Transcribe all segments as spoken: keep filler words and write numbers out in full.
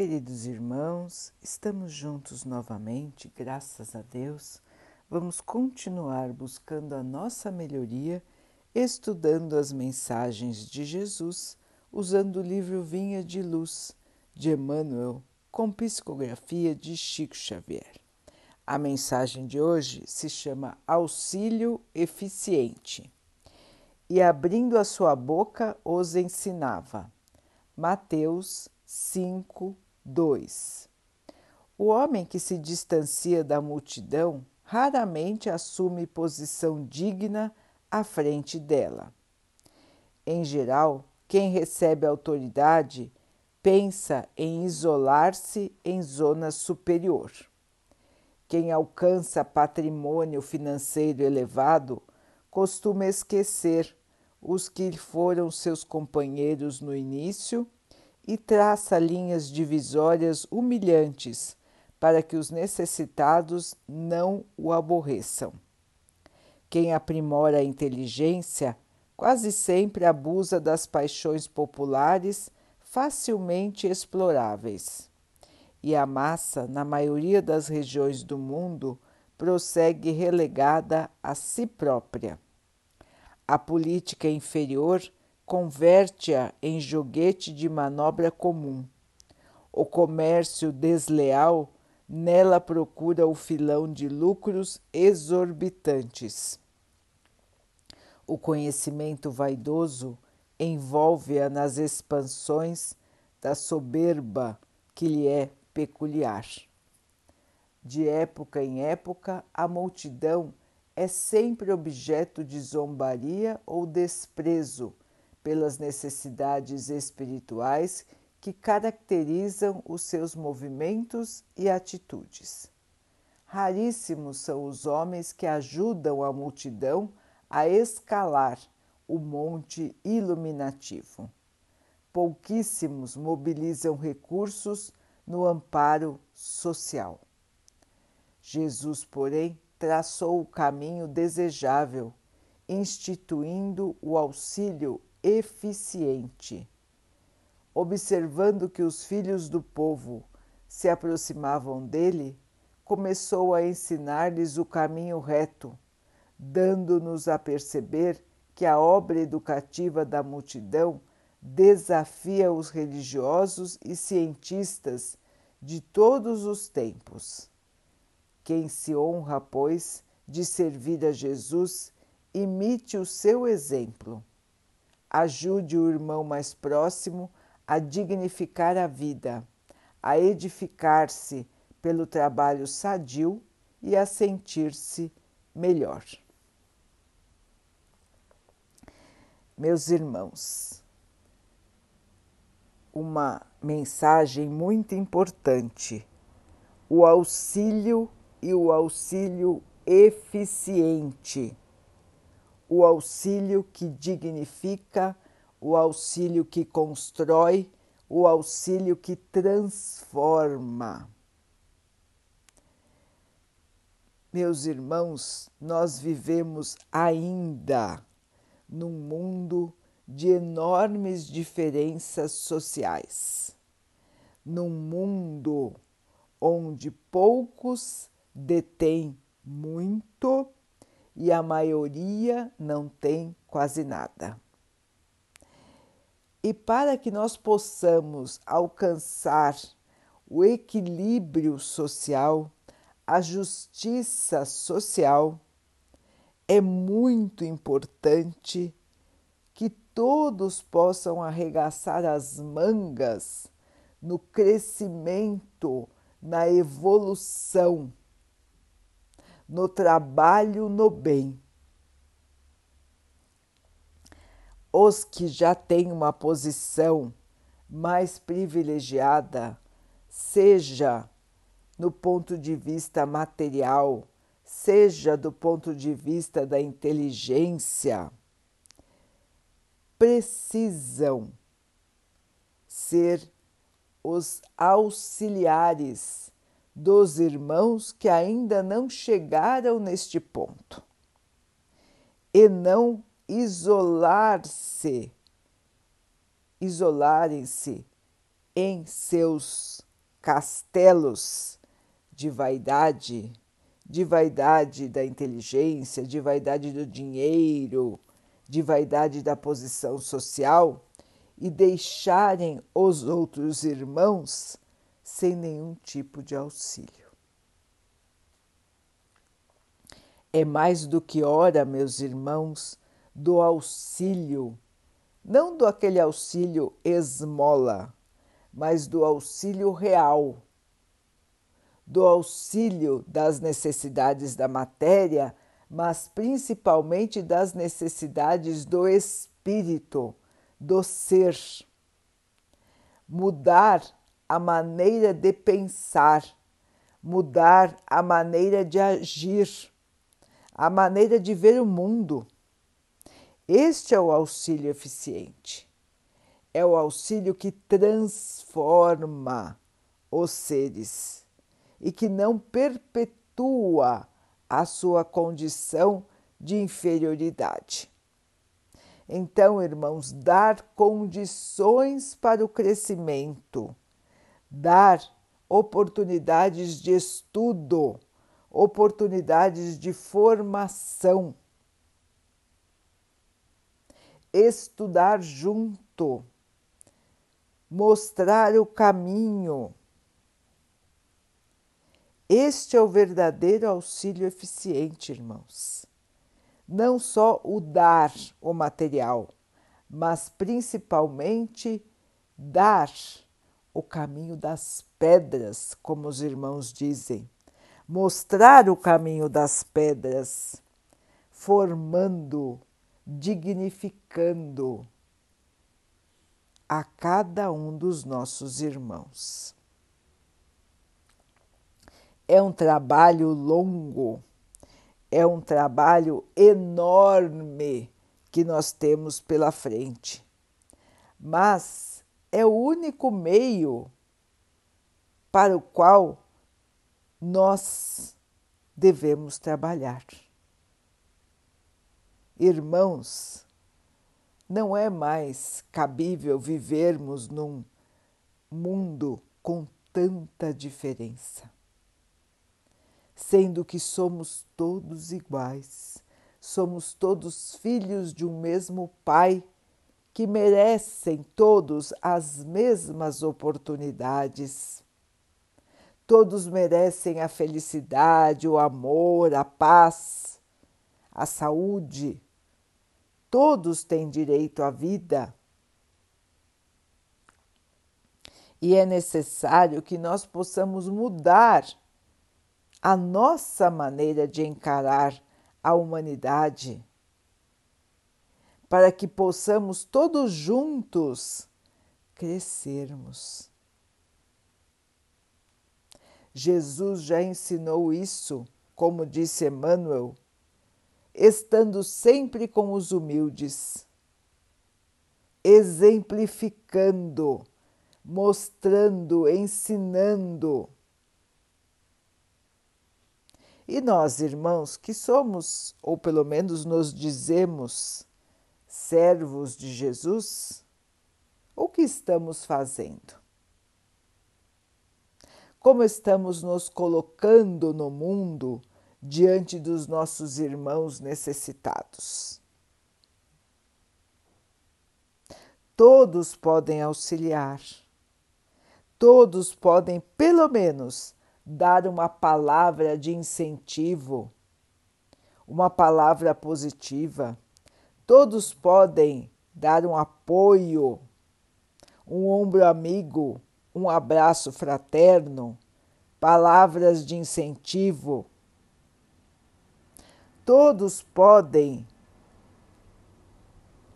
Queridos irmãos, estamos juntos novamente, graças a Deus. Vamos continuar buscando a nossa melhoria, estudando as mensagens de Jesus, usando o livro Vinha de Luz, de Emmanuel, com psicografia de Chico Xavier. A mensagem de hoje se chama Auxílio Eficiente. E abrindo a sua boca, os ensinava. Mateus cinco, dois. O homem que se distancia da multidão raramente assume posição digna à frente dela. Em geral, quem recebe autoridade pensa em isolar-se em zona superior. Quem alcança patrimônio financeiro elevado costuma esquecer os que foram seus companheiros no início e traça linhas divisórias humilhantes para que os necessitados não o aborreçam. Quem aprimora a inteligência quase sempre abusa das paixões populares facilmente exploráveis. E a massa, na maioria das regiões do mundo, prossegue relegada a si própria. A política inferior converte-a em joguete de manobra comum. O comércio desleal nela procura o filão de lucros exorbitantes. O conhecimento vaidoso envolve-a nas expansões da soberba que lhe é peculiar. De época em época, a multidão é sempre objeto de zombaria ou desprezo pelas necessidades espirituais que caracterizam os seus movimentos e atitudes. Raríssimos são os homens que ajudam a multidão a escalar o monte iluminativo. Pouquíssimos mobilizam recursos no amparo social. Jesus, porém, traçou o caminho desejável, instituindo o auxílio eficiente. Observando que os filhos do povo se aproximavam dele, começou a ensinar-lhes o caminho reto, dando-nos a perceber que a obra educativa da multidão desafia os religiosos e cientistas de todos os tempos. Quem se honra, pois, de servir a Jesus, imite o seu exemplo. Ajude o irmão mais próximo a dignificar a vida, a edificar-se pelo trabalho sadio e a sentir-se melhor. Meus irmãos, uma mensagem muito importante: o auxílio e o auxílio eficiente. O auxílio que dignifica, o auxílio que constrói, o auxílio que transforma. Meus irmãos, nós vivemos ainda num mundo de enormes diferenças sociais, num mundo onde poucos detêm muito e a maioria não tem quase nada. E para que nós possamos alcançar o equilíbrio social, a justiça social, é muito importante que todos possam arregaçar as mangas no crescimento, na evolução, no trabalho, no bem. Os que já têm uma posição mais privilegiada, seja no ponto de vista material, seja do ponto de vista da inteligência, precisam ser os auxiliares dos irmãos que ainda não chegaram neste ponto, e não isolar-se, isolarem-se em seus castelos de vaidade, de vaidade da inteligência, de vaidade do dinheiro, de vaidade da posição social, e deixarem os outros irmãos sem nenhum tipo de auxílio. É mais do que hora, meus irmãos, do auxílio, não do aquele auxílio esmola, mas do auxílio real, do auxílio das necessidades da matéria, mas principalmente das necessidades do espírito, do ser. Mudar a maneira de pensar, mudar a maneira de agir, a maneira de ver o mundo. Este é o auxílio eficiente. É o auxílio que transforma os seres e que não perpetua a sua condição de inferioridade. Então, irmãos, dar condições para o crescimento, dar oportunidades de estudo, oportunidades de formação, estudar junto, mostrar o caminho. Este é o verdadeiro auxílio eficiente, irmãos. Não só o dar o material, mas principalmente dar o caminho das pedras, como os irmãos dizem. Mostrar o caminho das pedras, formando, dignificando a cada um dos nossos irmãos. É um trabalho longo, é um trabalho enorme que nós temos pela frente, mas é o único meio para o qual nós devemos trabalhar. Irmãos, não é mais cabível vivermos num mundo com tanta diferença, sendo que somos todos iguais, somos todos filhos de um mesmo Pai, que merecem todos as mesmas oportunidades. Todos merecem a felicidade, o amor, a paz, a saúde. Todos têm direito à vida. E é necessário que nós possamos mudar a nossa maneira de encarar a humanidade, para que possamos todos juntos crescermos. Jesus já ensinou isso, como disse Emmanuel, estando sempre com os humildes, exemplificando, mostrando, ensinando. E nós, irmãos, que somos, ou pelo menos nos dizemos, servos de Jesus, o que estamos fazendo? Como estamos nos colocando no mundo diante dos nossos irmãos necessitados? Todos podem auxiliar, todos podem, pelo menos, dar uma palavra de incentivo, uma palavra positiva. Todos podem dar um apoio, um ombro amigo, um abraço fraterno, palavras de incentivo. Todos podem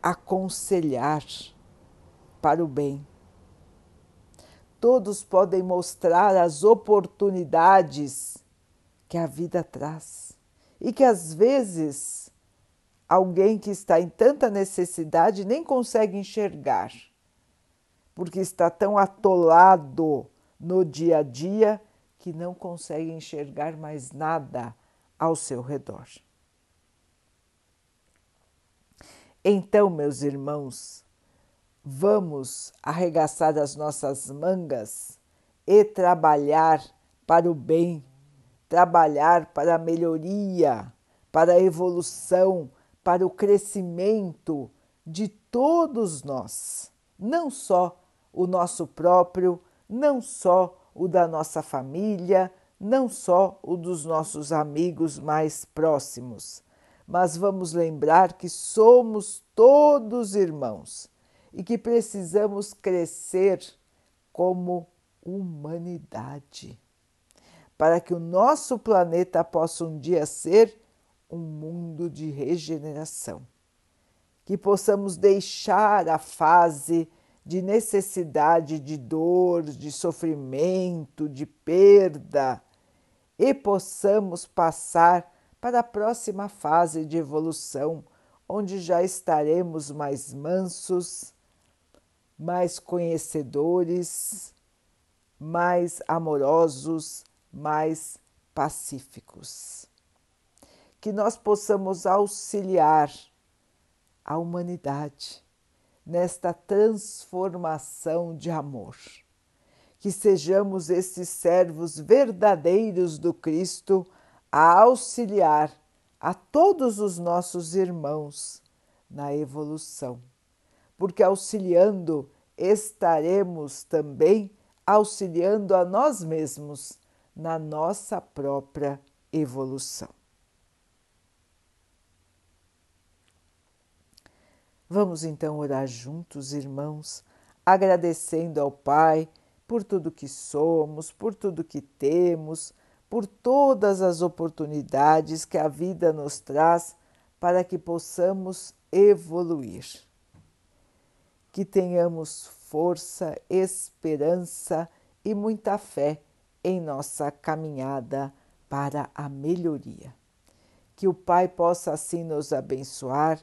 aconselhar para o bem. Todos podem mostrar as oportunidades que a vida traz e que às vezes alguém que está em tanta necessidade nem consegue enxergar, porque está tão atolado no dia a dia que não consegue enxergar mais nada ao seu redor. Então, meus irmãos, vamos arregaçar as nossas mangas e trabalhar para o bem, trabalhar para a melhoria, para a evolução, para o crescimento de todos nós, não só o nosso próprio, não só o da nossa família, não só o dos nossos amigos mais próximos, mas vamos lembrar que somos todos irmãos e que precisamos crescer como humanidade, para que o nosso planeta possa um dia ser um mundo de regeneração, que possamos deixar a fase de necessidade, de dor, de sofrimento, de perda, e possamos passar para a próxima fase de evolução, onde já estaremos mais mansos, mais conhecedores, mais amorosos, mais pacíficos. Que nós possamos auxiliar a humanidade nesta transformação de amor. Que sejamos esses servos verdadeiros do Cristo a auxiliar a todos os nossos irmãos na evolução. Porque auxiliando estaremos também auxiliando a nós mesmos na nossa própria evolução. Vamos então orar juntos, irmãos, agradecendo ao Pai por tudo que somos, por tudo que temos, por todas as oportunidades que a vida nos traz para que possamos evoluir. Que tenhamos força, esperança e muita fé em nossa caminhada para a melhoria. Que o Pai possa assim nos abençoar